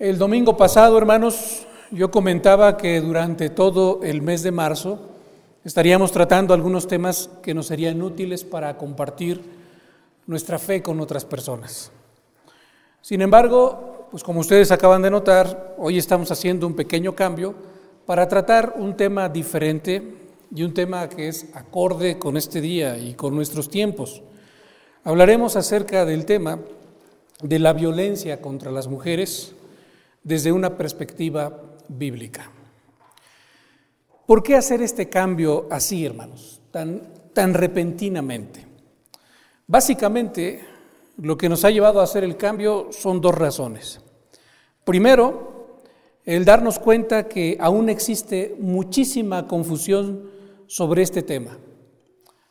El domingo pasado, hermanos, yo comentaba que durante todo el mes de marzo estaríamos tratando algunos temas que nos serían útiles para compartir nuestra fe con otras personas. Sin embargo, pues como ustedes acaban de notar, hoy estamos haciendo un pequeño cambio para tratar un tema diferente y un tema que es acorde con este día y con nuestros tiempos. Hablaremos acerca del tema de la violencia contra las mujeres desde una perspectiva bíblica. ¿Por qué hacer este cambio así, hermanos, tan repentinamente? Básicamente, lo que nos ha llevado a hacer el cambio son dos razones. Primero, el darnos cuenta que aún existe muchísima confusión sobre este tema,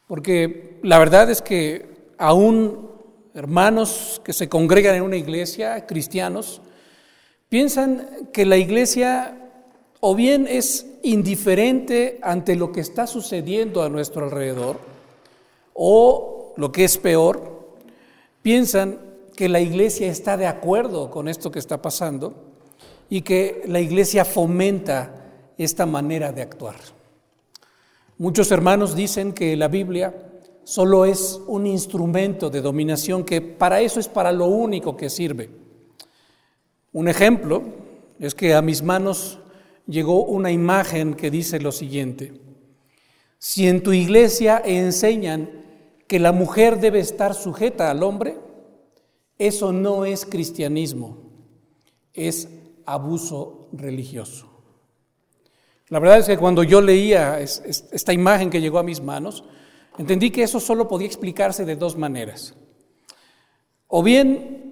porque la verdad es que aún hermanos que se congregan en una iglesia, cristianos, piensan que la iglesia o bien es indiferente ante lo que está sucediendo a nuestro alrededor, o lo que es peor, piensan que la iglesia está de acuerdo con esto que está pasando y que la iglesia fomenta esta manera de actuar. Muchos hermanos dicen que la Biblia solo es un instrumento de dominación, que para eso es para lo único que sirve. Un ejemplo es que a mis manos llegó una imagen que dice lo siguiente: si en tu iglesia enseñan que la mujer debe estar sujeta al hombre, eso no es cristianismo, es abuso religioso. La verdad es que cuando yo leía esta imagen que llegó a mis manos, entendí que eso solo podía explicarse de dos maneras. O bien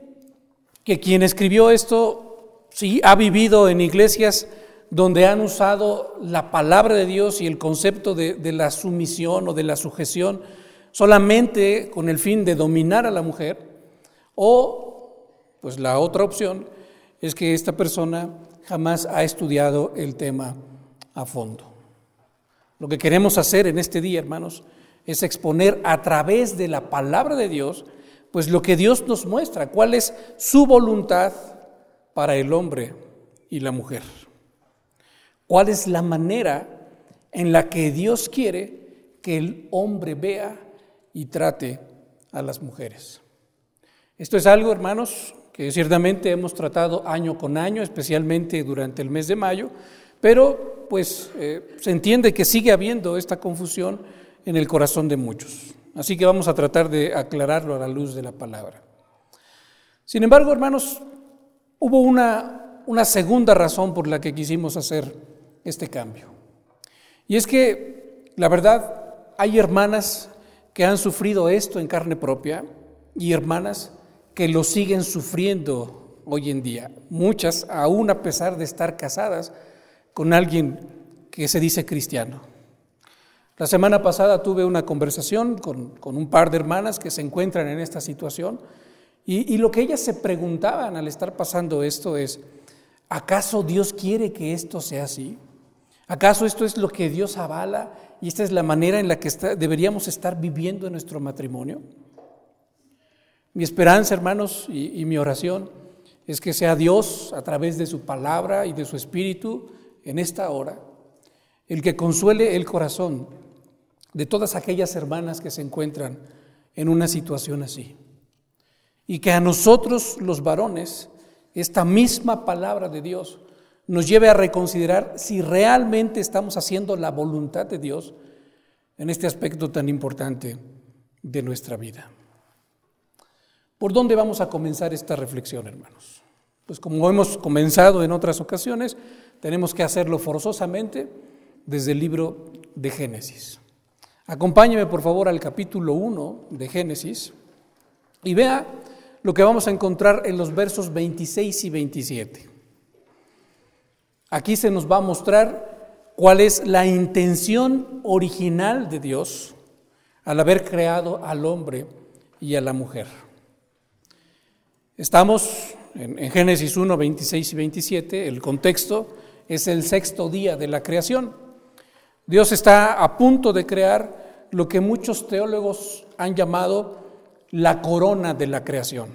que quien escribió esto sí ha vivido en iglesias donde han usado la palabra de Dios y el concepto de la sumisión o de la sujeción solamente con el fin de dominar a la mujer, o pues la otra opción es que esta persona jamás ha estudiado el tema a fondo. Lo que queremos hacer en este día, hermanos, es exponer a través de la palabra de Dios pues lo que Dios nos muestra, cuál es su voluntad para el hombre y la mujer. Cuál es la manera en la que Dios quiere que el hombre vea y trate a las mujeres. Esto es algo, hermanos, que ciertamente hemos tratado año con año, especialmente durante el mes de mayo, pero pues se entiende que sigue habiendo esta confusión en el corazón de muchos. Así que vamos a tratar de aclararlo a la luz de la palabra. Sin embargo, hermanos, hubo una segunda razón por la que quisimos hacer este cambio. Y es que, la verdad, hay hermanas que han sufrido esto en carne propia y hermanas que lo siguen sufriendo hoy en día. Muchas, aún a pesar de estar casadas con alguien que se dice cristiano. La semana pasada tuve una conversación con un par de hermanas que se encuentran en esta situación y lo que ellas se preguntaban al estar pasando esto es: ¿acaso Dios quiere que esto sea así? ¿Acaso esto es lo que Dios avala y esta es la manera en la que deberíamos estar viviendo en nuestro matrimonio? Mi esperanza, hermanos, y mi oración es que sea Dios, a través de su palabra y de su espíritu en esta hora, el que consuele el corazón de todas aquellas hermanas que se encuentran en una situación así. Y que a nosotros los varones, esta misma palabra de Dios nos lleve a reconsiderar si realmente estamos haciendo la voluntad de Dios en este aspecto tan importante de nuestra vida. ¿Por dónde vamos a comenzar esta reflexión, hermanos? Pues como hemos comenzado en otras ocasiones, tenemos que hacerlo forzosamente desde el libro de Génesis. Acompáñeme por favor al capítulo 1 de Génesis y vea lo que vamos a encontrar en los versos 26 y 27. Aquí se nos va a mostrar cuál es la intención original de Dios al haber creado al hombre y a la mujer. Estamos en Génesis 1, 26 y 27, el contexto es el sexto día de la creación. Dios está a punto de crear lo que muchos teólogos han llamado la corona de la creación.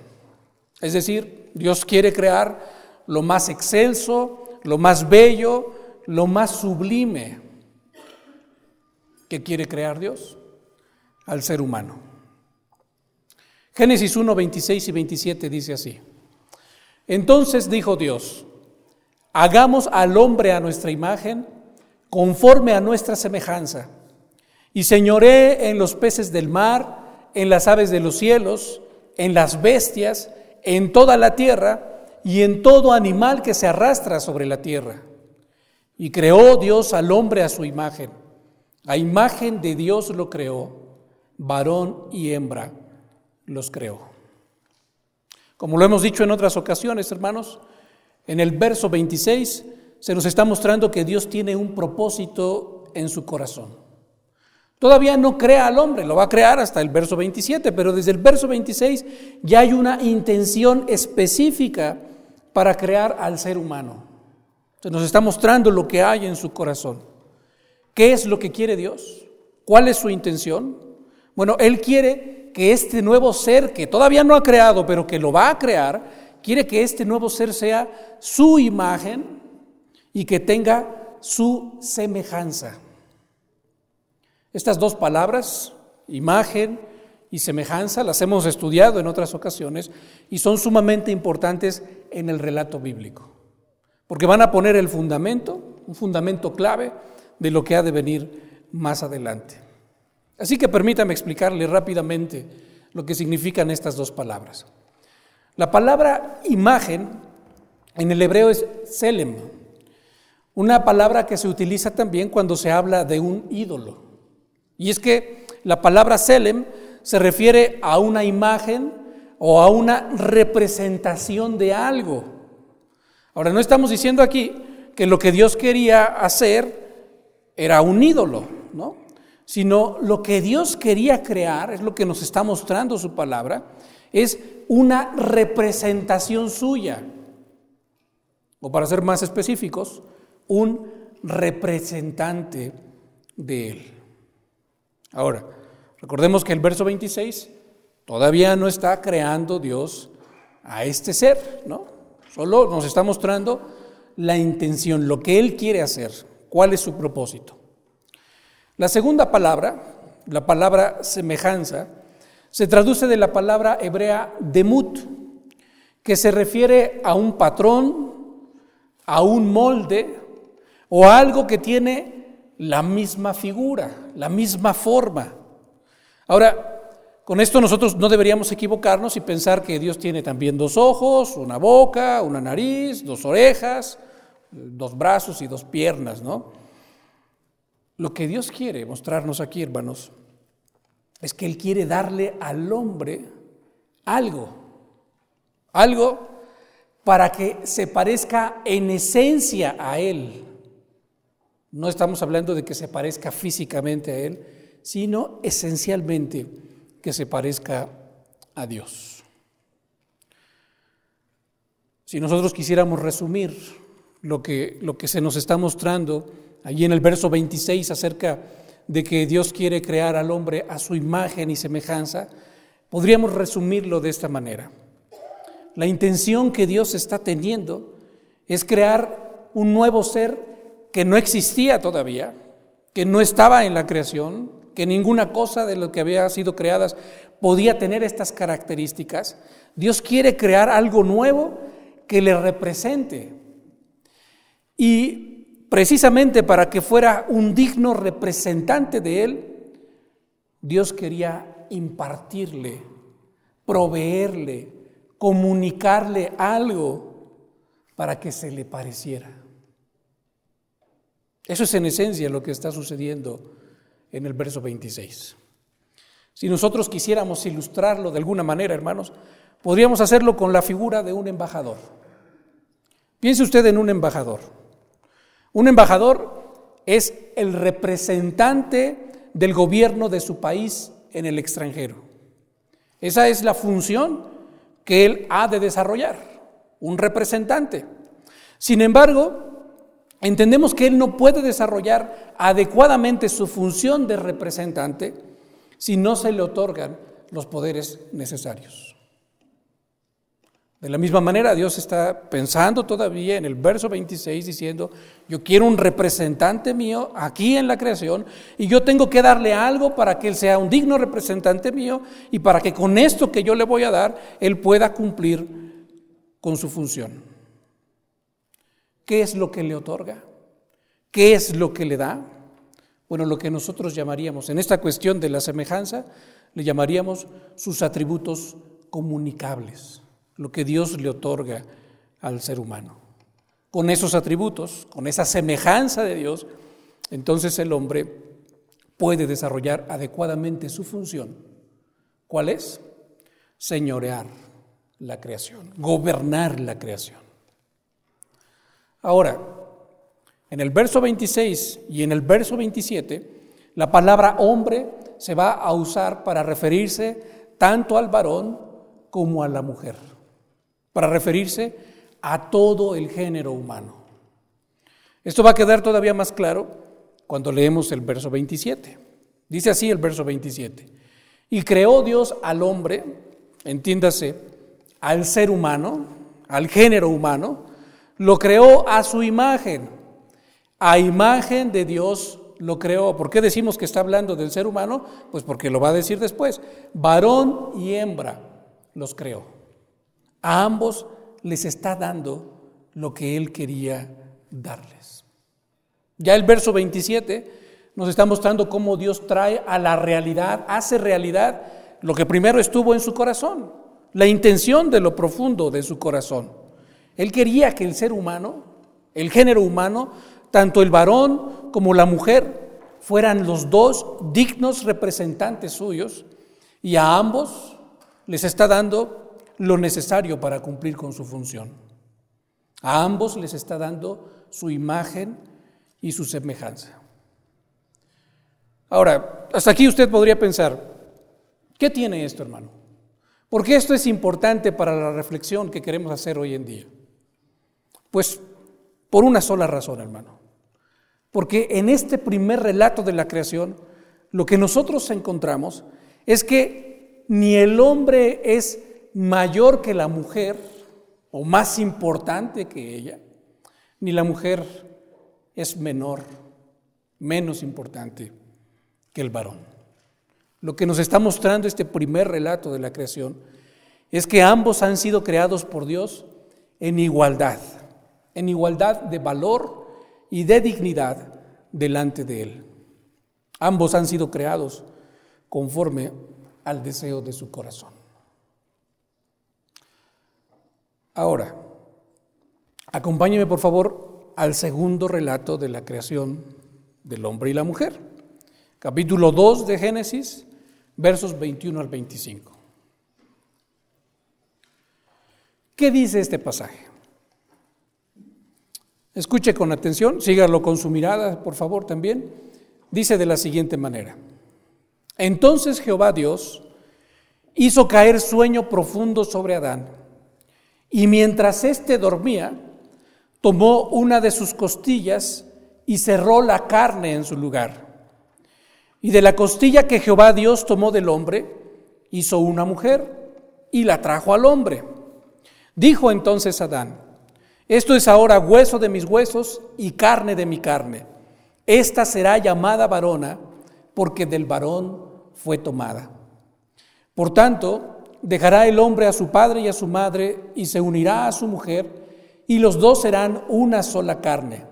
Es decir, Dios quiere crear lo más excelso, lo más bello, lo más sublime que quiere crear Dios al ser humano. Génesis 1, 26 y 27 dice así: Entonces dijo Dios: Hagamos al hombre a nuestra imagen, conforme a nuestra semejanza, y señoree en los peces del mar, en las aves de los cielos, en las bestias, en toda la tierra y en todo animal que se arrastra sobre la tierra. Y creó Dios al hombre a su imagen, a imagen de Dios lo creó, varón y hembra los creó. Como lo hemos dicho en otras ocasiones, hermanos, en el verso 26 se nos está mostrando que Dios tiene un propósito en su corazón. Todavía no crea al hombre, lo va a crear hasta el verso 27, pero desde el verso 26 ya hay una intención específica para crear al ser humano. Entonces nos está mostrando lo que hay en su corazón. ¿Qué es lo que quiere Dios? ¿Cuál es su intención? Bueno, Él quiere que este nuevo ser que todavía no ha creado, pero que lo va a crear, quiere que este nuevo ser sea su imagen y que tenga su semejanza. Estas dos palabras, imagen y semejanza, las hemos estudiado en otras ocasiones y son sumamente importantes en el relato bíblico, porque van a poner el fundamento, un fundamento clave de lo que ha de venir más adelante. Así que permítame explicarle rápidamente lo que significan estas dos palabras. La palabra imagen en el hebreo es tselem, una palabra que se utiliza también cuando se habla de un ídolo. Y es que la palabra tselem se refiere a una imagen o a una representación de algo. Ahora, no estamos diciendo aquí que lo que Dios quería hacer era un ídolo, ¿no? Sino lo que Dios quería crear, es lo que nos está mostrando su palabra, es una representación suya. O para ser más específicos, un representante de Él. Ahora, recordemos que el verso 26 todavía no está creando Dios a este ser, ¿no? Solo nos está mostrando la intención, lo que Él quiere hacer, cuál es su propósito. La segunda palabra, la palabra semejanza, se traduce de la palabra hebrea demut, que se refiere a un patrón, a un molde o a algo que tiene la misma figura, la misma forma. Ahora, con esto nosotros no deberíamos equivocarnos y pensar que Dios tiene también dos ojos, una boca, una nariz, dos orejas, dos brazos y dos piernas, ¿no? Lo que Dios quiere mostrarnos aquí, hermanos, es que Él quiere darle al hombre algo para que se parezca en esencia a Él. No estamos hablando de que se parezca físicamente a Él, sino esencialmente que se parezca a Dios. Si nosotros quisiéramos resumir lo que se nos está mostrando allí en el verso 26 acerca de que Dios quiere crear al hombre a su imagen y semejanza, podríamos resumirlo de esta manera. La intención que Dios está teniendo es crear un nuevo ser que no existía todavía, que no estaba en la creación, que ninguna cosa de lo que había sido creadas podía tener estas características. Dios quiere crear algo nuevo que le represente. Y precisamente para que fuera un digno representante de Él, Dios quería impartirle, proveerle, comunicarle algo para que se le pareciera. Eso es en esencia lo que está sucediendo en el verso 26. Si nosotros quisiéramos ilustrarlo de alguna manera, hermanos, podríamos hacerlo con la figura de un embajador. Piense usted en un embajador. Un embajador es el representante del gobierno de su país en el extranjero. Esa es la función que él ha de desarrollar, un representante. Sin embargo, entendemos que él no puede desarrollar adecuadamente su función de representante si no se le otorgan los poderes necesarios. De la misma manera, Dios está pensando todavía en el verso 26 diciendo, yo quiero un representante mío aquí en la creación y yo tengo que darle algo para que él sea un digno representante mío y para que con esto que yo le voy a dar, él pueda cumplir con su función. ¿Qué es lo que le otorga? ¿Qué es lo que le da? Bueno, lo que nosotros llamaríamos, en esta cuestión de la semejanza, le llamaríamos sus atributos comunicables. Lo que Dios le otorga al ser humano. Con esos atributos, con esa semejanza de Dios, entonces el hombre puede desarrollar adecuadamente su función. ¿Cuál es? Señorear la creación, gobernar la creación. Ahora, en el verso 26 y en el verso 27, la palabra hombre se va a usar para referirse tanto al varón como a la mujer. Para referirse a todo el género humano. Esto va a quedar todavía más claro cuando leemos el verso 27. Dice así el verso 27. Y creó Dios al hombre, entiéndase, al ser humano, al género humano, lo creó a su imagen. A imagen de Dios lo creó. ¿Por qué decimos que está hablando del ser humano? Pues porque lo va a decir después. Varón y hembra los creó. A ambos les está dando lo que él quería darles. Ya el verso 27 nos está mostrando cómo Dios trae a la realidad, hace realidad lo que primero estuvo en su corazón, la intención de lo profundo de su corazón. Él quería que el ser humano, el género humano, tanto el varón como la mujer, fueran los dos dignos representantes suyos y a ambos les está dando lo necesario para cumplir con su función. A ambos les está dando su imagen y su semejanza. Ahora, hasta aquí usted podría pensar, ¿qué tiene esto, hermano? Porque esto es importante para la reflexión que queremos hacer hoy en día. Pues por una sola razón, hermano. Porque en este primer relato de la creación, lo que nosotros encontramos es que ni el hombre es mayor que la mujer o más importante que ella, ni la mujer es menor, menos importante que el varón. Lo que nos está mostrando este primer relato de la creación es que ambos han sido creados por Dios en igualdad de valor y de dignidad delante de Él. Ambos han sido creados conforme al deseo de su corazón. Ahora, acompáñeme por favor al segundo relato de la creación del hombre y la mujer. Capítulo 2 de Génesis, versos 21 al 25. ¿Qué dice este pasaje? Escuche con atención, sígalo con su mirada, por favor, también. Dice de la siguiente manera: Entonces Jehová Dios hizo caer sueño profundo sobre Adán. Y mientras éste dormía, tomó una de sus costillas y cerró la carne en su lugar. Y de la costilla que Jehová Dios tomó del hombre, hizo una mujer y la trajo al hombre. Dijo entonces Adán: Esto es ahora hueso de mis huesos y carne de mi carne. Esta será llamada varona, porque del varón fue tomada. Por tanto, dejará el hombre a su padre y a su madre y se unirá a su mujer y los dos serán una sola carne.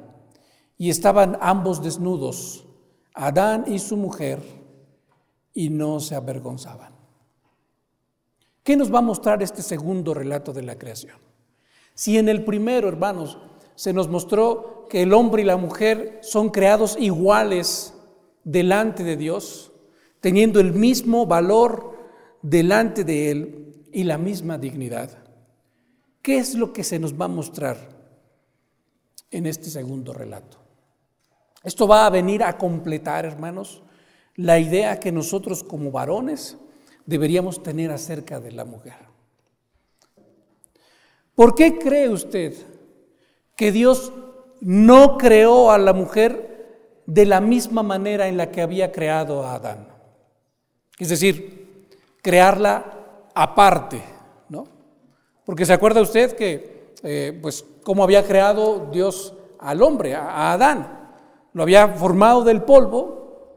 Y estaban ambos desnudos, Adán y su mujer, y no se avergonzaban. ¿Qué nos va a mostrar este segundo relato de la creación? Si en el primero, hermanos, se nos mostró que el hombre y la mujer son creados iguales delante de Dios, teniendo el mismo valor delante de Él y la misma dignidad. ¿Qué es lo que se nos va a mostrar en este segundo relato? Esto va a venir a completar, hermanos, la idea que nosotros como varones deberíamos tener acerca de la mujer. ¿Por qué cree usted que Dios no creó a la mujer de la misma manera en la que había creado a Adán? Es decir, crearla aparte, ¿no? Porque se acuerda usted que, pues, cómo había creado Dios al hombre, a Adán. Lo había formado del polvo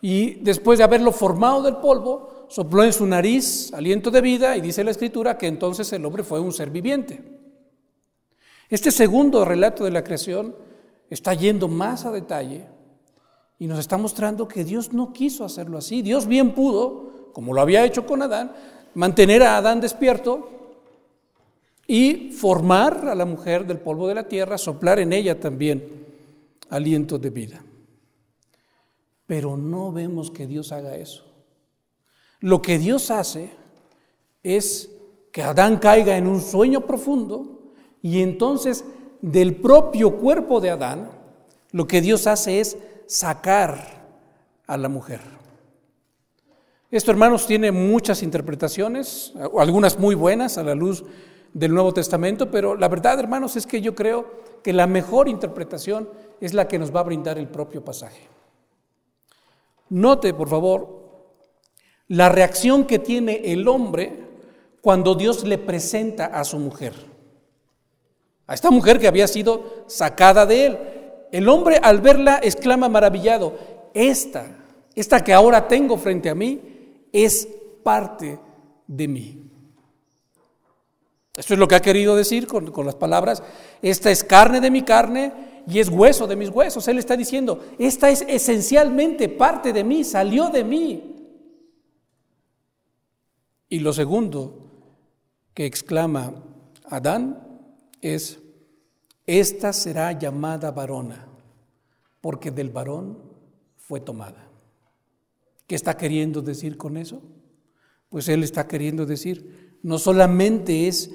y después de haberlo formado del polvo, sopló en su nariz aliento de vida y dice la Escritura que entonces el hombre fue un ser viviente. Este segundo relato de la creación está yendo más a detalle y nos está mostrando que Dios no quiso hacerlo así. Dios bien pudo, como lo había hecho con Adán, mantener a Adán despierto y formar a la mujer del polvo de la tierra, soplar en ella también aliento de vida. Pero no vemos que Dios haga eso. Lo que Dios hace es que Adán caiga en un sueño profundo y entonces del propio cuerpo de Adán, lo que Dios hace es sacar a la mujer. Esto, hermanos, tiene muchas interpretaciones, algunas muy buenas a la luz del Nuevo Testamento, pero la verdad, hermanos, es que yo creo que la mejor interpretación es la que nos va a brindar el propio pasaje. Note, por favor, la reacción que tiene el hombre cuando Dios le presenta a su mujer, a esta mujer que había sido sacada de él. El hombre, al verla, exclama maravillado: esta que ahora tengo frente a mí es parte de mí. Esto es lo que ha querido decir con las palabras: esta es carne de mi carne y es hueso de mis huesos. Él está diciendo: esta es esencialmente parte de mí, salió de mí. Y lo segundo que exclama Adán es: esta será llamada varona, porque del varón fue tomada. ¿Qué está queriendo decir con eso? Pues él está queriendo decir, no solamente es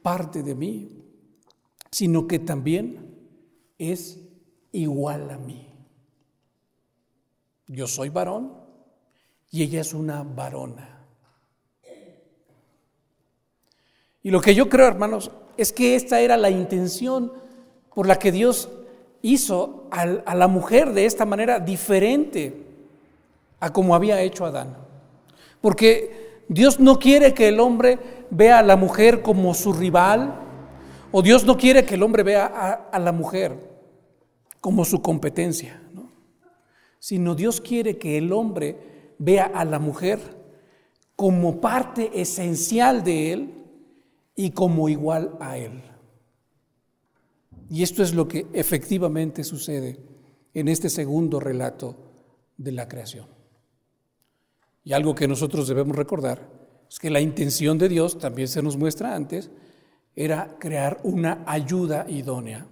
parte de mí, sino que también es igual a mí. Yo soy varón y ella es una varona. Y lo que yo creo, hermanos, es que esta era la intención por la que Dios hizo a la mujer de esta manera diferente a como había hecho Adán. Porque Dios no quiere que el hombre vea a la mujer como su rival, o Dios no quiere que el hombre vea a la mujer como su competencia, ¿no? Sino Dios quiere que el hombre vea a la mujer como parte esencial de él y como igual a él. Y esto es lo que efectivamente sucede en este segundo relato de la creación. Y algo que nosotros debemos recordar es que la intención de Dios, también se nos muestra antes, era crear una ayuda idónea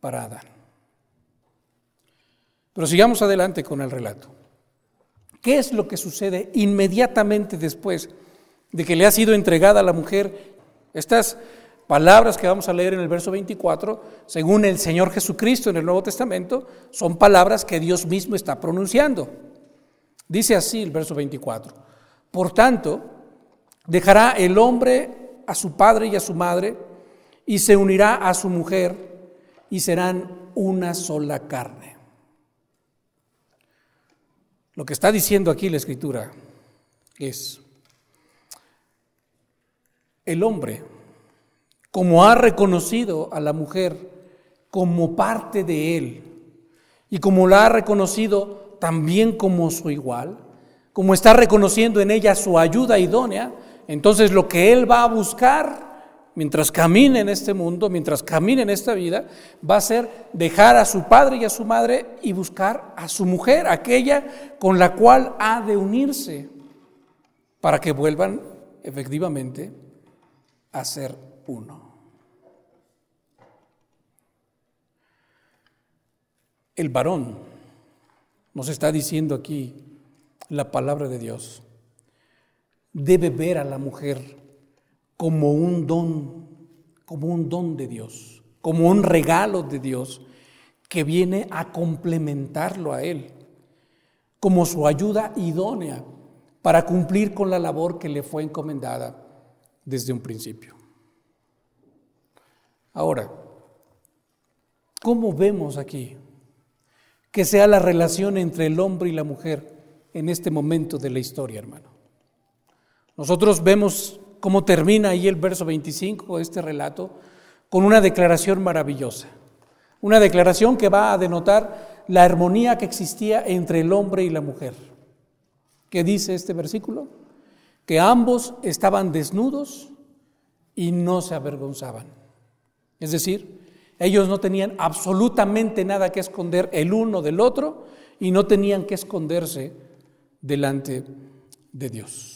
para Adán. Pero sigamos adelante con el relato. ¿Qué es lo que sucede inmediatamente después de que le ha sido entregada a la mujer? Estas palabras que vamos a leer en el verso 24, según el Señor Jesucristo en el Nuevo Testamento, son palabras que Dios mismo está pronunciando. Dice así el verso 24: por tanto, dejará el hombre a su padre y a su madre, y se unirá a su mujer, y serán una sola carne. Lo que está diciendo aquí la Escritura es: el hombre, como ha reconocido a la mujer como parte de él, y como la ha reconocido también como su igual, como está reconociendo en ella su ayuda idónea, entonces lo que él va a buscar mientras camine en este mundo, mientras camine en esta vida, va a ser dejar a su padre y a su madre y buscar a su mujer, aquella con la cual ha de unirse, para que vuelvan efectivamente a ser uno. El varón, nos está diciendo aquí la palabra de Dios, debe ver a la mujer como un don de Dios, como un regalo de Dios que viene a complementarlo a él, como su ayuda idónea para cumplir con la labor que le fue encomendada desde un principio. Ahora, ¿cómo vemos aquí que sea la relación entre el hombre y la mujer en este momento de la historia, hermano? Nosotros vemos como termina ahí el verso 25 de este relato, con una declaración maravillosa. Una declaración que va a denotar la armonía que existía entre el hombre y la mujer. ¿Qué dice este versículo? Que ambos estaban desnudos y no se avergonzaban. Es decir, ellos no tenían absolutamente nada que esconder el uno del otro y no tenían que esconderse delante de Dios.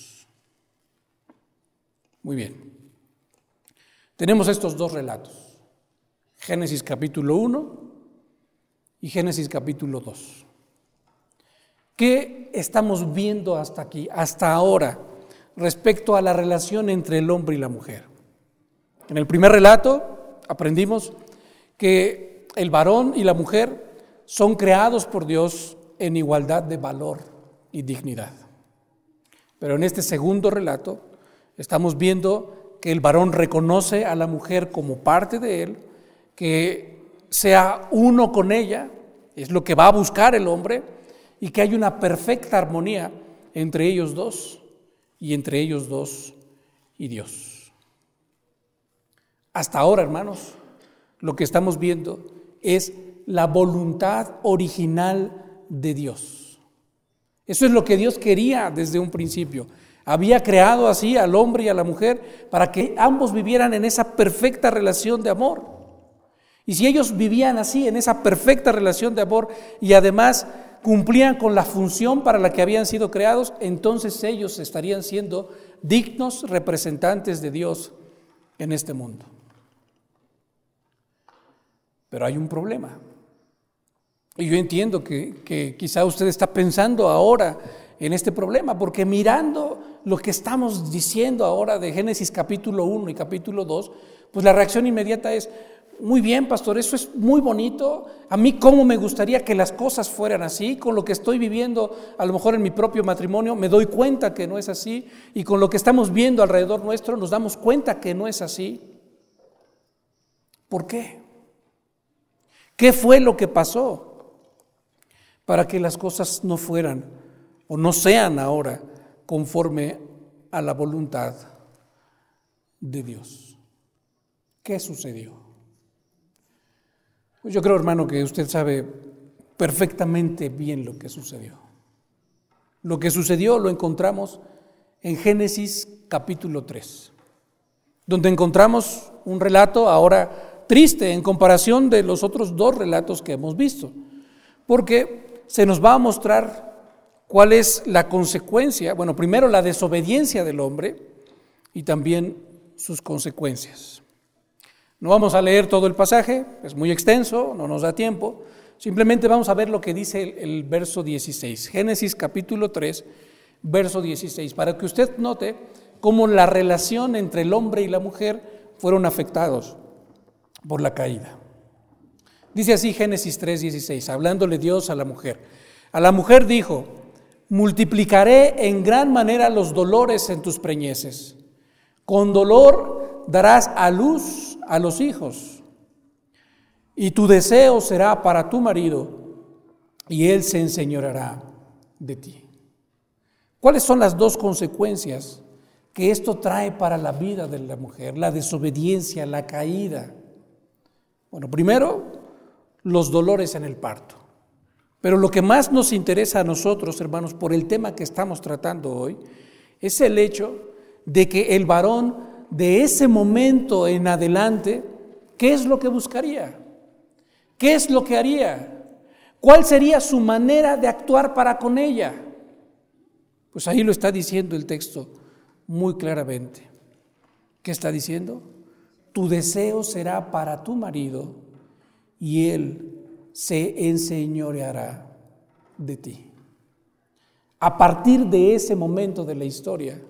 Muy bien. Tenemos estos dos relatos, Génesis capítulo 1 y Génesis capítulo 2. ¿Qué estamos viendo hasta aquí, hasta ahora, respecto a la relación entre el hombre y la mujer? En el primer relato aprendimos que el varón y la mujer son creados por Dios en igualdad de valor y dignidad. Pero en este segundo relato estamos viendo que el varón reconoce a la mujer como parte de él, que sea uno con ella, es lo que va a buscar el hombre, y que hay una perfecta armonía entre ellos dos y entre ellos dos y Dios. Hasta ahora, hermanos, lo que estamos viendo es la voluntad original de Dios. Eso es lo que Dios quería desde un principio. Había creado así al hombre y a la mujer para que ambos vivieran en esa perfecta relación de amor. Y si ellos vivían así, en esa perfecta relación de amor, y además cumplían con la función para la que habían sido creados, entonces ellos estarían siendo dignos representantes de Dios en este mundo. Pero hay un problema. Y yo entiendo que quizá usted está pensando ahora en este problema, porque mirando lo que estamos diciendo ahora de Génesis capítulo 1 y capítulo 2, pues la reacción inmediata es: muy bien, pastor, eso es muy bonito. A mí cómo me gustaría que las cosas fueran así. Con lo que estoy viviendo, a lo mejor en mi propio matrimonio, me doy cuenta que no es así. Y con lo que estamos viendo alrededor nuestro, nos damos cuenta que no es así. ¿Por qué? ¿Qué fue lo que pasó para que las cosas no fueran o no sean ahora conforme a la voluntad de Dios? ¿Qué sucedió? Yo creo, hermano, que usted sabe perfectamente bien lo que sucedió. Lo que sucedió lo encontramos en Génesis capítulo 3, donde encontramos un relato ahora triste en comparación de los otros dos relatos que hemos visto, porque se nos va a mostrar cuál es la consecuencia, bueno, primero la desobediencia del hombre y también sus consecuencias. No vamos a leer todo el pasaje, es muy extenso, no nos da tiempo. Simplemente vamos a ver lo que dice el verso 16, Génesis capítulo 3, verso 16, para que usted note cómo la relación entre el hombre y la mujer fueron afectados por la caída. Dice así Génesis 3, 16, hablándole Dios a la mujer. A la mujer dijo: multiplicaré en gran manera los dolores en tus preñeces, con dolor darás a luz a los hijos, y tu deseo será para tu marido, y él se enseñoreará de ti. ¿Cuáles son las dos consecuencias que esto trae para la vida de la mujer? La desobediencia, la caída. Bueno, primero, los dolores en el parto. Pero lo que más nos interesa a nosotros, hermanos, por el tema que estamos tratando hoy, es el hecho de que el varón, de ese momento en adelante, ¿qué es lo que buscaría? ¿Qué es lo que haría? ¿Cuál sería su manera de actuar para con ella? Pues ahí lo está diciendo el texto muy claramente. ¿Qué está diciendo? Tu deseo será para tu marido y él se enseñoreará de ti. A partir de ese momento de la historia,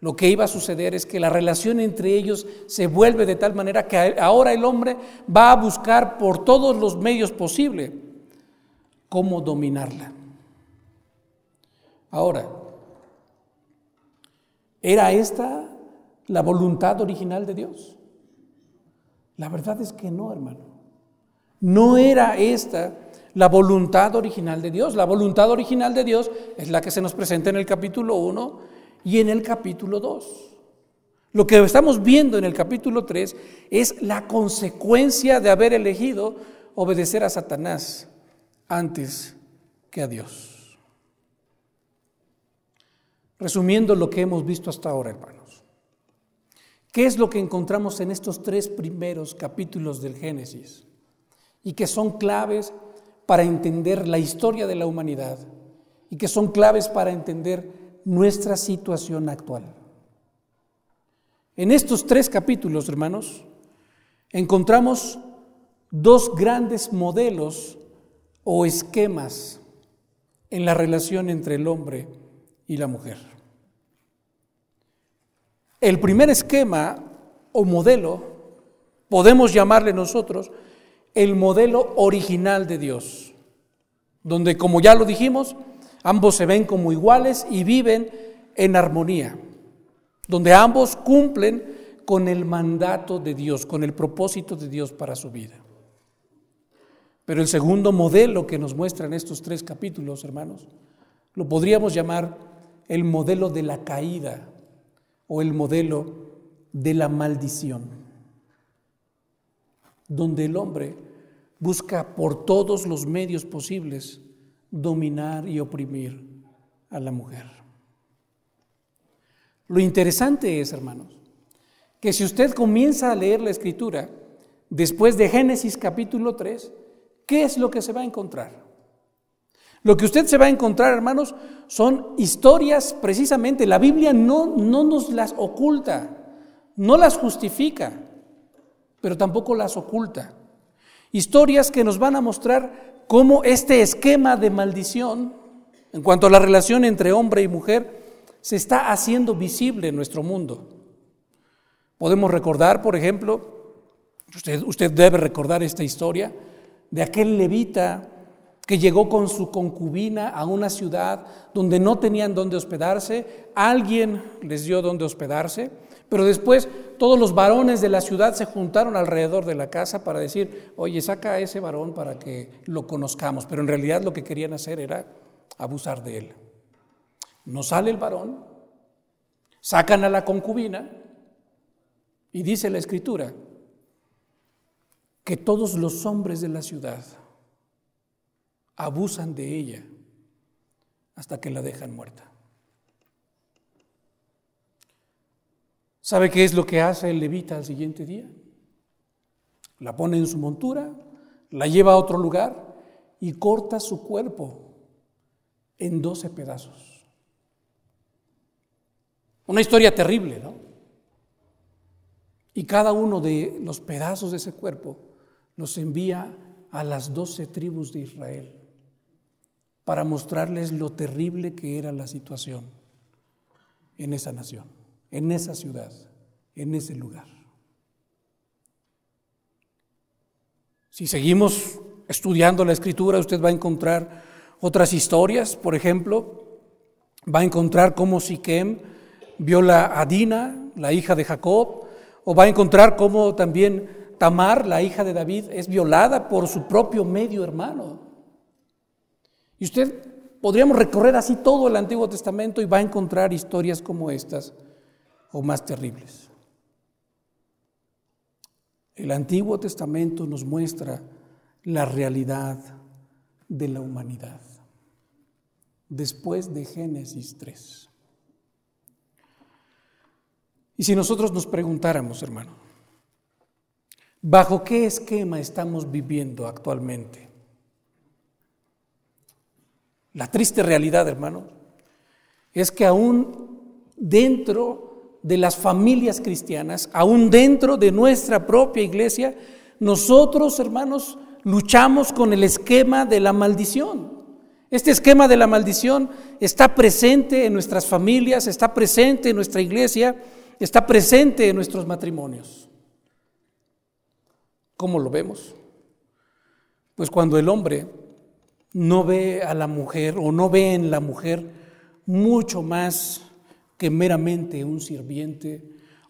lo que iba a suceder es que la relación entre ellos se vuelve de tal manera que ahora el hombre va a buscar por todos los medios posibles cómo dominarla. Ahora, ¿era esta la voluntad original de Dios? La verdad es que no, hermano. No era esta la voluntad original de Dios. La voluntad original de Dios es la que se nos presenta en el capítulo 1 y en el capítulo 2. Lo que estamos viendo en el capítulo 3 es la consecuencia de haber elegido obedecer a Satanás antes que a Dios. Resumiendo lo que hemos visto hasta ahora, hermanos, ¿qué es lo que encontramos en estos 3 primeros capítulos del Génesis? Y que son claves para entender la historia de la humanidad y que son claves para entender nuestra situación actual. En estos 3 capítulos, hermanos, encontramos 2 grandes modelos o esquemas en la relación entre el hombre y la mujer. El primer esquema o modelo, podemos llamarle nosotros el modelo original de Dios, donde, como ya lo dijimos, ambos se ven como iguales y viven en armonía, donde ambos cumplen con el mandato de Dios, con el propósito de Dios para su vida. Pero el segundo modelo que nos muestran estos 3 capítulos, hermanos, lo podríamos llamar el modelo de la caída o el modelo de la maldición, donde el hombre busca por todos los medios posibles dominar y oprimir a la mujer. Lo interesante es, hermanos, que si usted comienza a leer la Escritura después de Génesis capítulo 3, ¿qué es lo que se va a encontrar? Lo que usted se va a encontrar, hermanos, son historias precisamente. La Biblia no nos las oculta, no las justifica, pero tampoco las oculta. Historias que nos van a mostrar cómo este esquema de maldición, en cuanto a la relación entre hombre y mujer, se está haciendo visible en nuestro mundo. Podemos recordar, por ejemplo, usted debe recordar esta historia de aquel levita que llegó con su concubina a una ciudad donde no tenían dónde hospedarse. Alguien les dio dónde hospedarse, pero después todos los varones de la ciudad se juntaron alrededor de la casa para decir: oye, saca a ese varón para que lo conozcamos. Pero en realidad lo que querían hacer era abusar de él. No sale el varón, sacan a la concubina y dice la Escritura que todos los hombres de la ciudad abusan de ella hasta que la dejan muerta. ¿Sabe qué es lo que hace el levita al siguiente día? La pone en su montura, la lleva a otro lugar y corta su cuerpo en 12 pedazos. Una historia terrible, ¿no? Y cada uno de los pedazos de ese cuerpo los envía a las 12 tribus de Israel para mostrarles lo terrible que era la situación en esa nación, en esa ciudad, en ese lugar. Si seguimos estudiando la Escritura, usted va a encontrar otras historias. Por ejemplo, va a encontrar cómo Siquem viola a Dina, la hija de Jacob, o va a encontrar cómo también Tamar, la hija de David, es violada por su propio medio hermano. Y usted, podríamos recorrer así todo el Antiguo Testamento y va a encontrar historias como estas o más terribles. El Antiguo Testamento nos muestra la realidad de la humanidad después de Génesis 3. Y si nosotros nos preguntáramos, hermano, ¿bajo qué esquema estamos viviendo actualmente? La triste realidad, hermano, es que aún dentro de las familias cristianas, aún dentro de nuestra propia iglesia, nosotros, hermanos, luchamos con el esquema de la maldición. Este esquema de la maldición está presente en nuestras familias, está presente en nuestra iglesia, está presente en nuestros matrimonios. ¿Cómo lo vemos? Pues cuando el hombre no ve a la mujer o no ve en la mujer mucho más que meramente un sirviente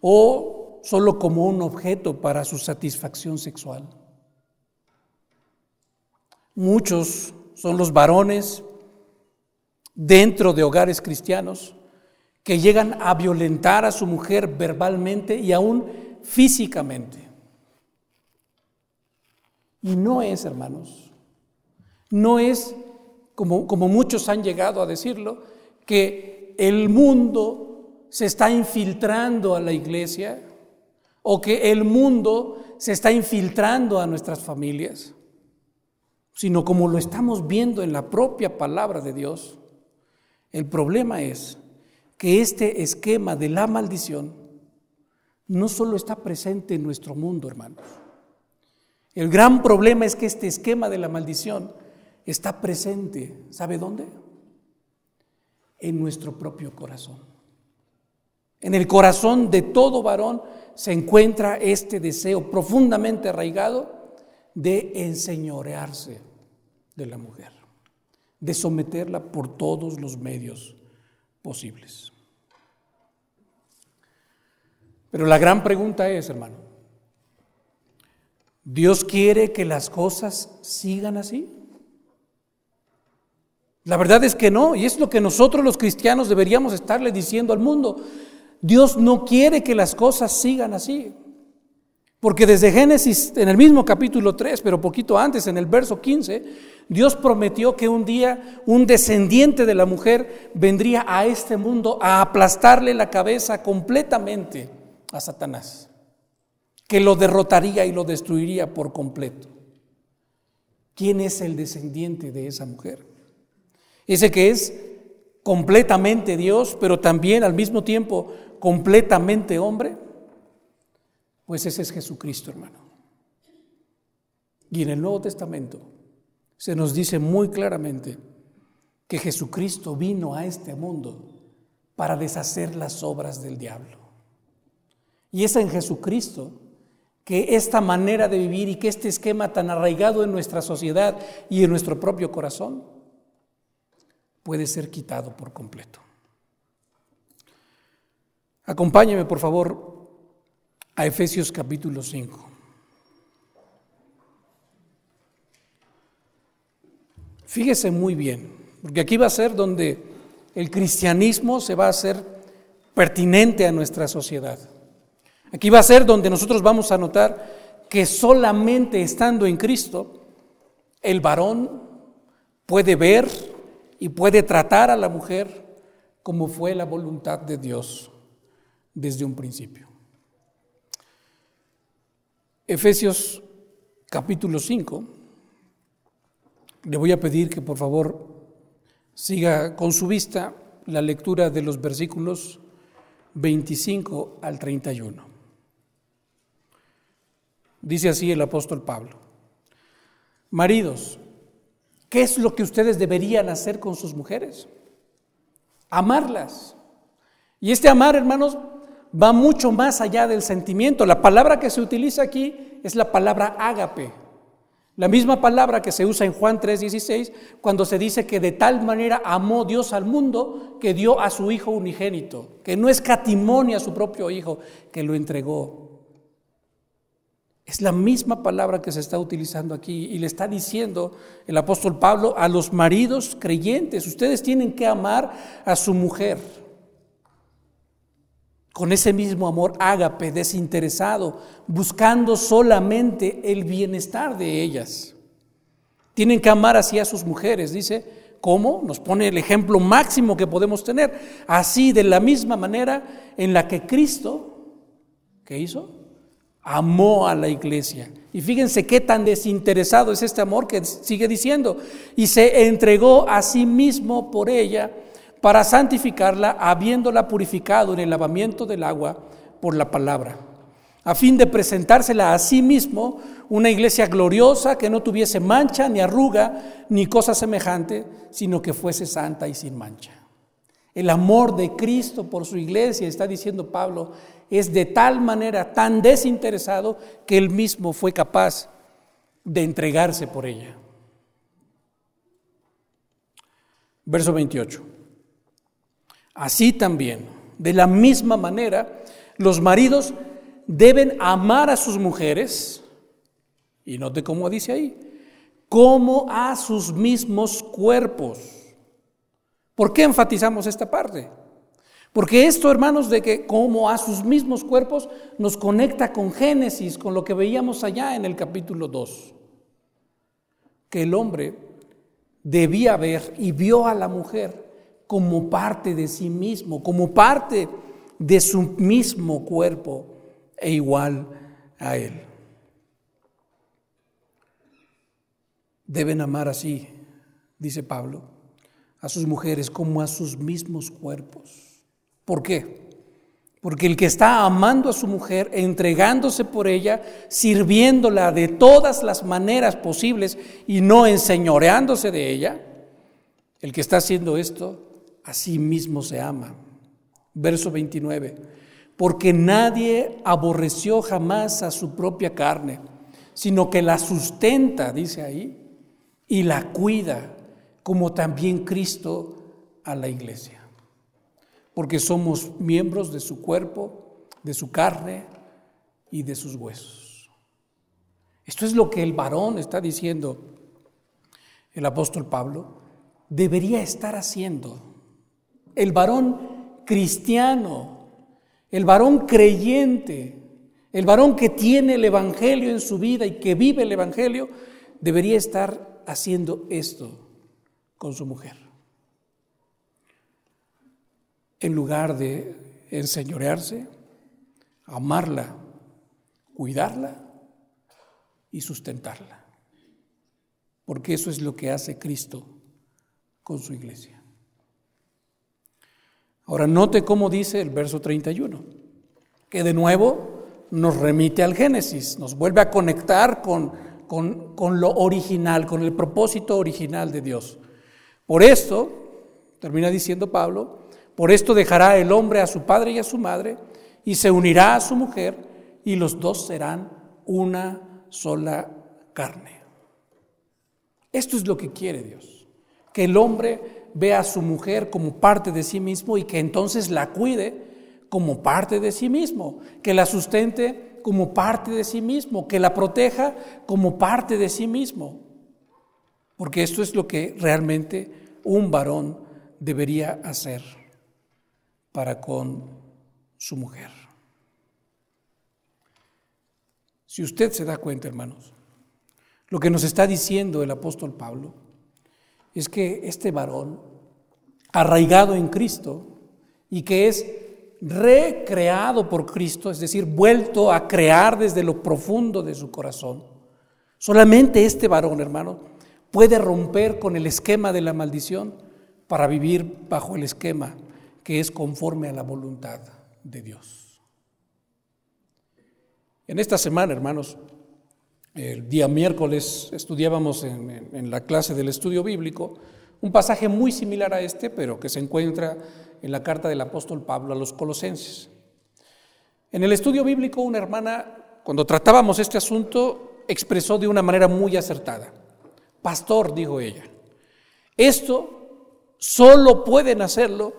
o solo como un objeto para su satisfacción sexual. Muchos son los varones dentro de hogares cristianos que llegan a violentar a su mujer verbalmente y aún físicamente. Y no es, hermanos, no es, como muchos han llegado a decirlo, que el mundo se está infiltrando a la iglesia o que el mundo se está infiltrando a nuestras familias, sino como lo estamos viendo en la propia palabra de Dios. El problema es que este esquema de la maldición no solo está presente en nuestro mundo, hermanos. El gran problema es que este esquema de la maldición está presente, ¿sabe dónde? En nuestro propio corazón. En el corazón de todo varón se encuentra este deseo profundamente arraigado de enseñorearse de la mujer, de someterla por todos los medios posibles. Pero la gran pregunta es, hermano, ¿Dios quiere que las cosas sigan así? La verdad es que no, y es lo que nosotros los cristianos deberíamos estarle diciendo al mundo. Dios no quiere que las cosas sigan así. Porque desde Génesis, en el mismo capítulo 3, pero poquito antes, en el verso 15, Dios prometió que un día un descendiente de la mujer vendría a este mundo a aplastarle la cabeza completamente a Satanás, que lo derrotaría y lo destruiría por completo. ¿Quién es el descendiente de esa mujer? Ese que es completamente Dios, pero también al mismo tiempo completamente hombre. Pues ese es Jesucristo, hermano. Y en el Nuevo Testamento se nos dice muy claramente que Jesucristo vino a este mundo para deshacer las obras del diablo. Y es en Jesucristo que esta manera de vivir y que este esquema tan arraigado en nuestra sociedad y en nuestro propio corazón puede ser quitado por completo. Acompáñeme, por favor, a Efesios capítulo 5. Fíjese muy bien, porque aquí va a ser donde el cristianismo se va a hacer pertinente a nuestra sociedad. Aquí va a ser donde nosotros vamos a notar que solamente estando en Cristo, el varón puede ver y puede tratar a la mujer como fue la voluntad de Dios desde un principio. Efesios capítulo 5, le voy a pedir que por favor siga con su vista la lectura de los versículos 25 al 31. Dice así el apóstol Pablo: maridos, ¿qué es lo que ustedes deberían hacer con sus mujeres? Amarlas. Y este amar, hermanos, va mucho más allá del sentimiento. La palabra que se utiliza aquí es la palabra ágape, la misma palabra que se usa en Juan 3:16 cuando se dice que de tal manera amó Dios al mundo que dio a su hijo unigénito, que no escatimó ni a su propio hijo, que lo entregó. Es la misma palabra que se está utilizando aquí y le está diciendo el apóstol Pablo a los maridos creyentes: ustedes tienen que amar a su mujer con ese mismo amor ágape, desinteresado, buscando solamente el bienestar de ellas. Tienen que amar así a sus mujeres, dice. ¿Cómo? Nos pone el ejemplo máximo que podemos tener. Así, de la misma manera en la que Cristo, ¿qué hizo? Amó a la iglesia. Y fíjense qué tan desinteresado es este amor que sigue diciendo. Y se entregó a sí mismo por ella, para santificarla, habiéndola purificado en el lavamiento del agua por la palabra, a fin de presentársela a sí mismo una iglesia gloriosa que no tuviese mancha, ni arruga, ni cosa semejante, sino que fuese santa y sin mancha. El amor de Cristo por su iglesia, está diciendo Pablo, es de tal manera, tan desinteresado, que él mismo fue capaz de entregarse por ella. Verso 28. Así también, de la misma manera, los maridos deben amar a sus mujeres, y note cómo dice ahí, como a sus mismos cuerpos. ¿Por qué enfatizamos esta parte? Porque esto, hermanos, de que como a sus mismos cuerpos nos conecta con Génesis, con lo que veíamos allá en el capítulo 2. Que el hombre debía ver y vio a la mujer como parte de sí mismo, como parte de su mismo cuerpo e igual a él. Deben amar así, dice Pablo, a sus mujeres como a sus mismos cuerpos. ¿Por qué? Porque el que está amando a su mujer, entregándose por ella, sirviéndola de todas las maneras posibles y no enseñoreándose de ella, el que está haciendo esto, a sí mismo se ama. Verso 29, porque nadie aborreció jamás a su propia carne, sino que la sustenta, dice ahí, y la cuida, como también Cristo a la iglesia. Porque somos miembros de su cuerpo, de su carne y de sus huesos. Esto es lo que el varón, está diciendo el apóstol Pablo, debería estar haciendo. El varón cristiano, el varón creyente, el varón que tiene el evangelio en su vida y que vive el evangelio, debería estar haciendo esto con su mujer. En lugar de enseñorearse, amarla, cuidarla y sustentarla. Porque eso es lo que hace Cristo con su iglesia. Ahora note cómo dice el verso 31, que de nuevo nos remite al Génesis, nos vuelve a conectar con lo original, con el propósito original de Dios. Por esto, termina diciendo Pablo, por esto dejará el hombre a su padre y a su madre, y se unirá a su mujer, y los dos serán una sola carne. Esto es lo que quiere Dios, que el hombre vea a su mujer como parte de sí mismo y que entonces la cuide como parte de sí mismo, que la sustente como parte de sí mismo, que la proteja como parte de sí mismo. Porque esto es lo que realmente un varón debería hacer para con su mujer. Si usted se da cuenta, hermanos, lo que nos está diciendo el apóstol Pablo es que este varón, arraigado en Cristo y que es recreado por Cristo, es decir, vuelto a crear desde lo profundo de su corazón, solamente este varón, hermano, puede romper con el esquema de la maldición para vivir bajo el esquema que es conforme a la voluntad de Dios. En esta semana, hermanos, el día miércoles estudiábamos en la clase del estudio bíblico un pasaje muy similar a este, pero que se encuentra en la carta del apóstol Pablo a los Colosenses. En el estudio bíblico, una hermana, cuando tratábamos este asunto, expresó de una manera muy acertada. Pastor, dijo ella, esto solo pueden hacerlo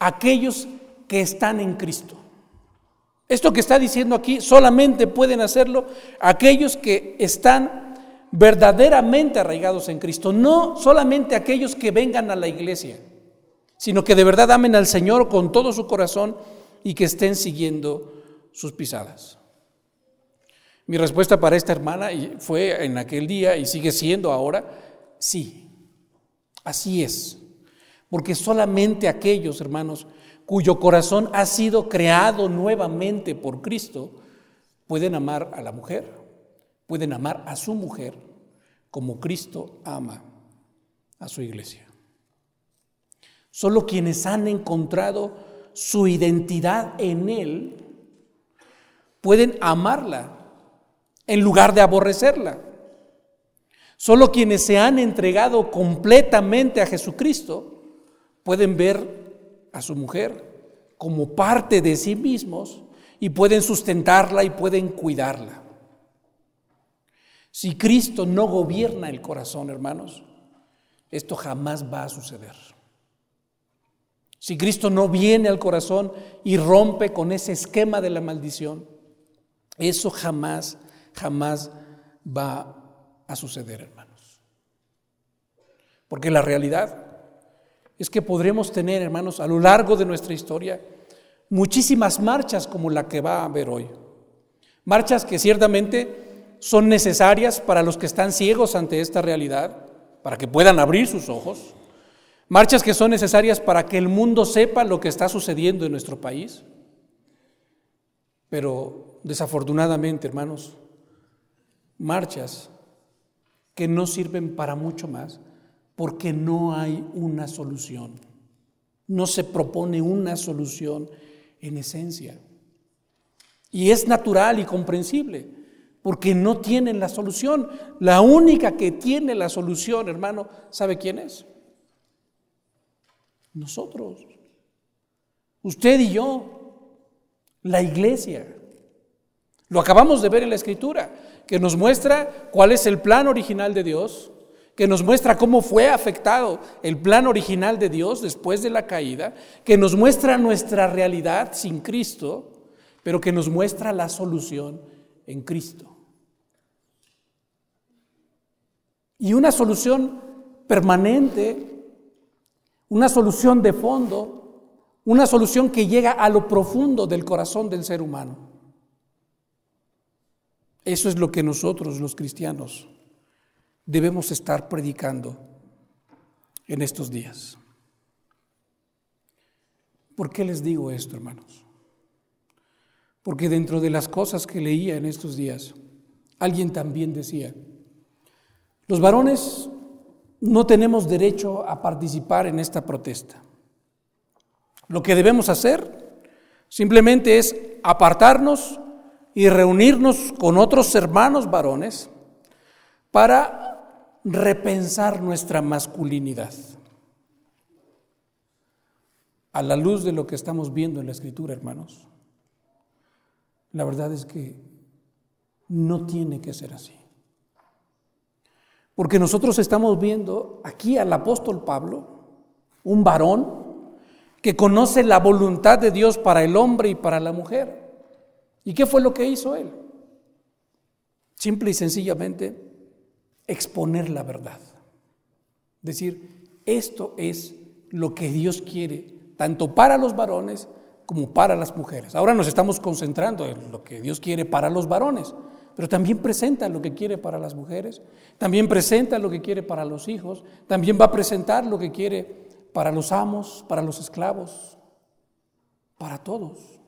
aquellos que están en Cristo. Esto que está diciendo aquí solamente pueden hacerlo aquellos que están verdaderamente arraigados en Cristo, no solamente aquellos que vengan a la iglesia, sino que de verdad amen al Señor con todo su corazón y que estén siguiendo sus pisadas. Mi respuesta para esta hermana fue en aquel día y sigue siendo ahora, sí, así es. Porque solamente aquellos, hermanos, cuyo corazón ha sido creado nuevamente por Cristo, pueden amar a la mujer, pueden amar a su mujer, como Cristo ama a su iglesia. Solo quienes han encontrado su identidad en Él, pueden amarla en lugar de aborrecerla. Solo quienes se han entregado completamente a Jesucristo, pueden ver a su mujer como parte de sí mismos y pueden sustentarla y pueden cuidarla. Si Cristo no gobierna el corazón, hermanos, esto jamás va a suceder. Si Cristo no viene al corazón y rompe con ese esquema de la maldición, eso jamás, jamás va a suceder, hermanos. Porque la realidad es que podremos tener, hermanos, a lo largo de nuestra historia, muchísimas marchas como la que va a haber hoy. Marchas que ciertamente son necesarias para los que están ciegos ante esta realidad, para que puedan abrir sus ojos. Marchas que son necesarias para que el mundo sepa lo que está sucediendo en nuestro país. Pero desafortunadamente, hermanos, marchas que no sirven para mucho más porque no hay una solución. No se propone una solución en esencia. Y es natural y comprensible porque no tienen la solución. La única que tiene la solución, hermano, ¿sabe quién es? Nosotros, usted y yo, la iglesia. Lo acabamos de ver en la Escritura, que nos muestra cuál es el plan original de Dios, que nos muestra cómo fue afectado el plan original de Dios después de la caída, que nos muestra nuestra realidad sin Cristo, pero que nos muestra la solución en Cristo. Y una solución permanente, una solución de fondo, una solución que llega a lo profundo del corazón del ser humano. Eso es lo que nosotros, los cristianos, debemos estar predicando en estos días. ¿Por qué les digo esto, hermanos? Porque dentro de las cosas que leía en estos días, alguien también decía, los varones no tenemos derecho a participar en esta protesta. Lo que debemos hacer simplemente es apartarnos y reunirnos con otros hermanos varones para repensar nuestra masculinidad. A la luz de lo que estamos viendo en la Escritura, hermanos, la verdad es que no tiene que ser así. Porque nosotros estamos viendo aquí al apóstol Pablo, un varón que conoce la voluntad de Dios para el hombre y para la mujer. ¿Y qué fue lo que hizo él? Simple y sencillamente, exponer la verdad. Decir, esto es lo que Dios quiere, tanto para los varones como para las mujeres. Ahora nos estamos concentrando en lo que Dios quiere para los varones, pero también presenta lo que quiere para las mujeres, también presenta lo que quiere para los hijos, también va a presentar lo que quiere para los amos, para los esclavos, para todos.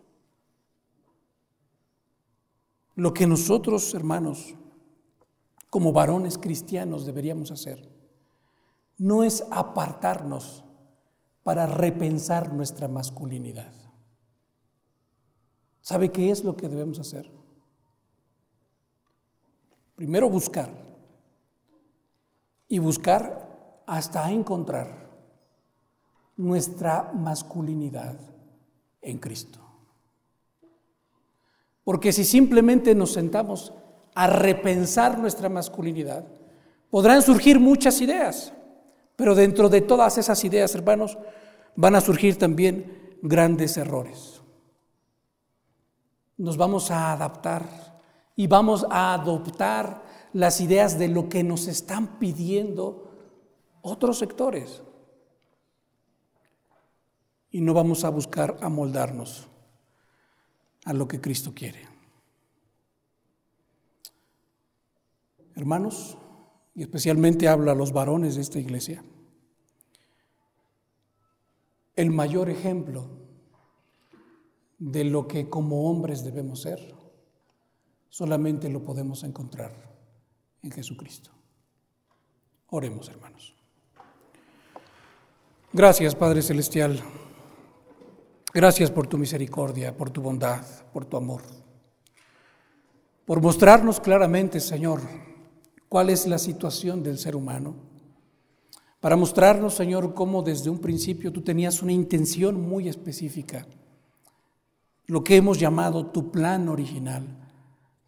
Lo que nosotros, hermanos, como varones cristianos deberíamos hacer, no es apartarnos para repensar nuestra masculinidad. ¿Sabe qué es lo que debemos hacer? Primero buscar, y buscar hasta encontrar nuestra masculinidad en Cristo. Porque si simplemente nos sentamos a repensar nuestra masculinidad, podrán surgir muchas ideas, pero dentro de todas esas ideas, hermanos, van a surgir también grandes errores. Nos vamos a adaptar y vamos a adoptar las ideas de lo que nos están pidiendo otros sectores. Y no vamos a buscar amoldarnos a lo que Cristo quiere. Hermanos, y especialmente habla a los varones de esta iglesia, el mayor ejemplo de lo que como hombres debemos ser solamente lo podemos encontrar en Jesucristo. Oremos, hermanos. Gracias, Padre Celestial. Gracias por tu misericordia, por tu bondad, por tu amor. Por mostrarnos claramente, Señor, cuál es la situación del ser humano. Para mostrarnos, Señor, cómo desde un principio tú tenías una intención muy específica. Lo que hemos llamado tu plan original,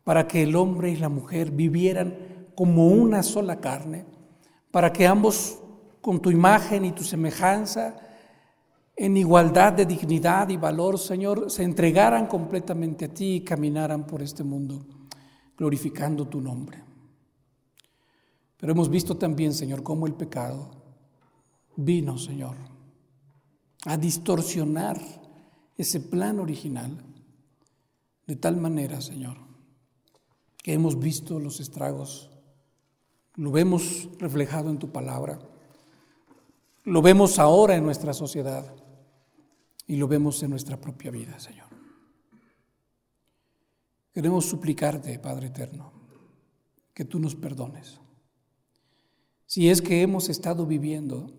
para que el hombre y la mujer vivieran como una sola carne, para que ambos con tu imagen y tu semejanza, en igualdad de dignidad y valor, Señor, se entregaran completamente a ti y caminaran por este mundo, glorificando tu nombre. Pero hemos visto también, Señor, cómo el pecado vino, Señor, a distorsionar ese plan original de tal manera, Señor, que hemos visto los estragos, lo vemos reflejado en tu palabra, lo vemos ahora en nuestra sociedad y lo vemos en nuestra propia vida, Señor. Queremos suplicarte, Padre eterno, que tú nos perdones. Si es que hemos estado viviendo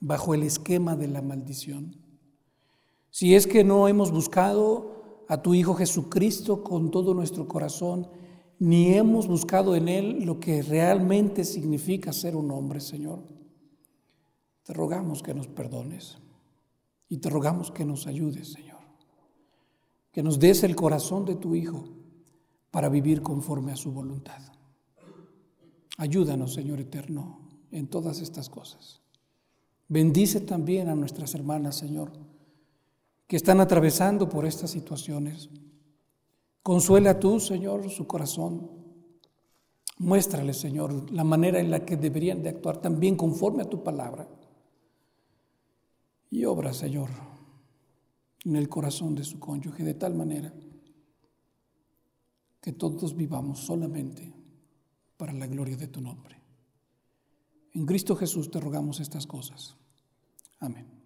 bajo el esquema de la maldición, si es que no hemos buscado a tu Hijo Jesucristo con todo nuestro corazón, ni hemos buscado en Él lo que realmente significa ser un hombre, Señor, te rogamos que nos perdones y te rogamos que nos ayudes, Señor, que nos des el corazón de tu Hijo para vivir conforme a su voluntad. Ayúdanos, Señor eterno, en todas estas cosas. Bendice también a nuestras hermanas, Señor, que están atravesando por estas situaciones. Consuela tú, Señor, su corazón. Muéstrales, Señor, la manera en la que deberían de actuar también conforme a tu palabra. Y obra, Señor, en el corazón de su cónyuge de tal manera que todos vivamos solamente para la gloria de tu nombre. En Cristo Jesús te rogamos estas cosas. Amén.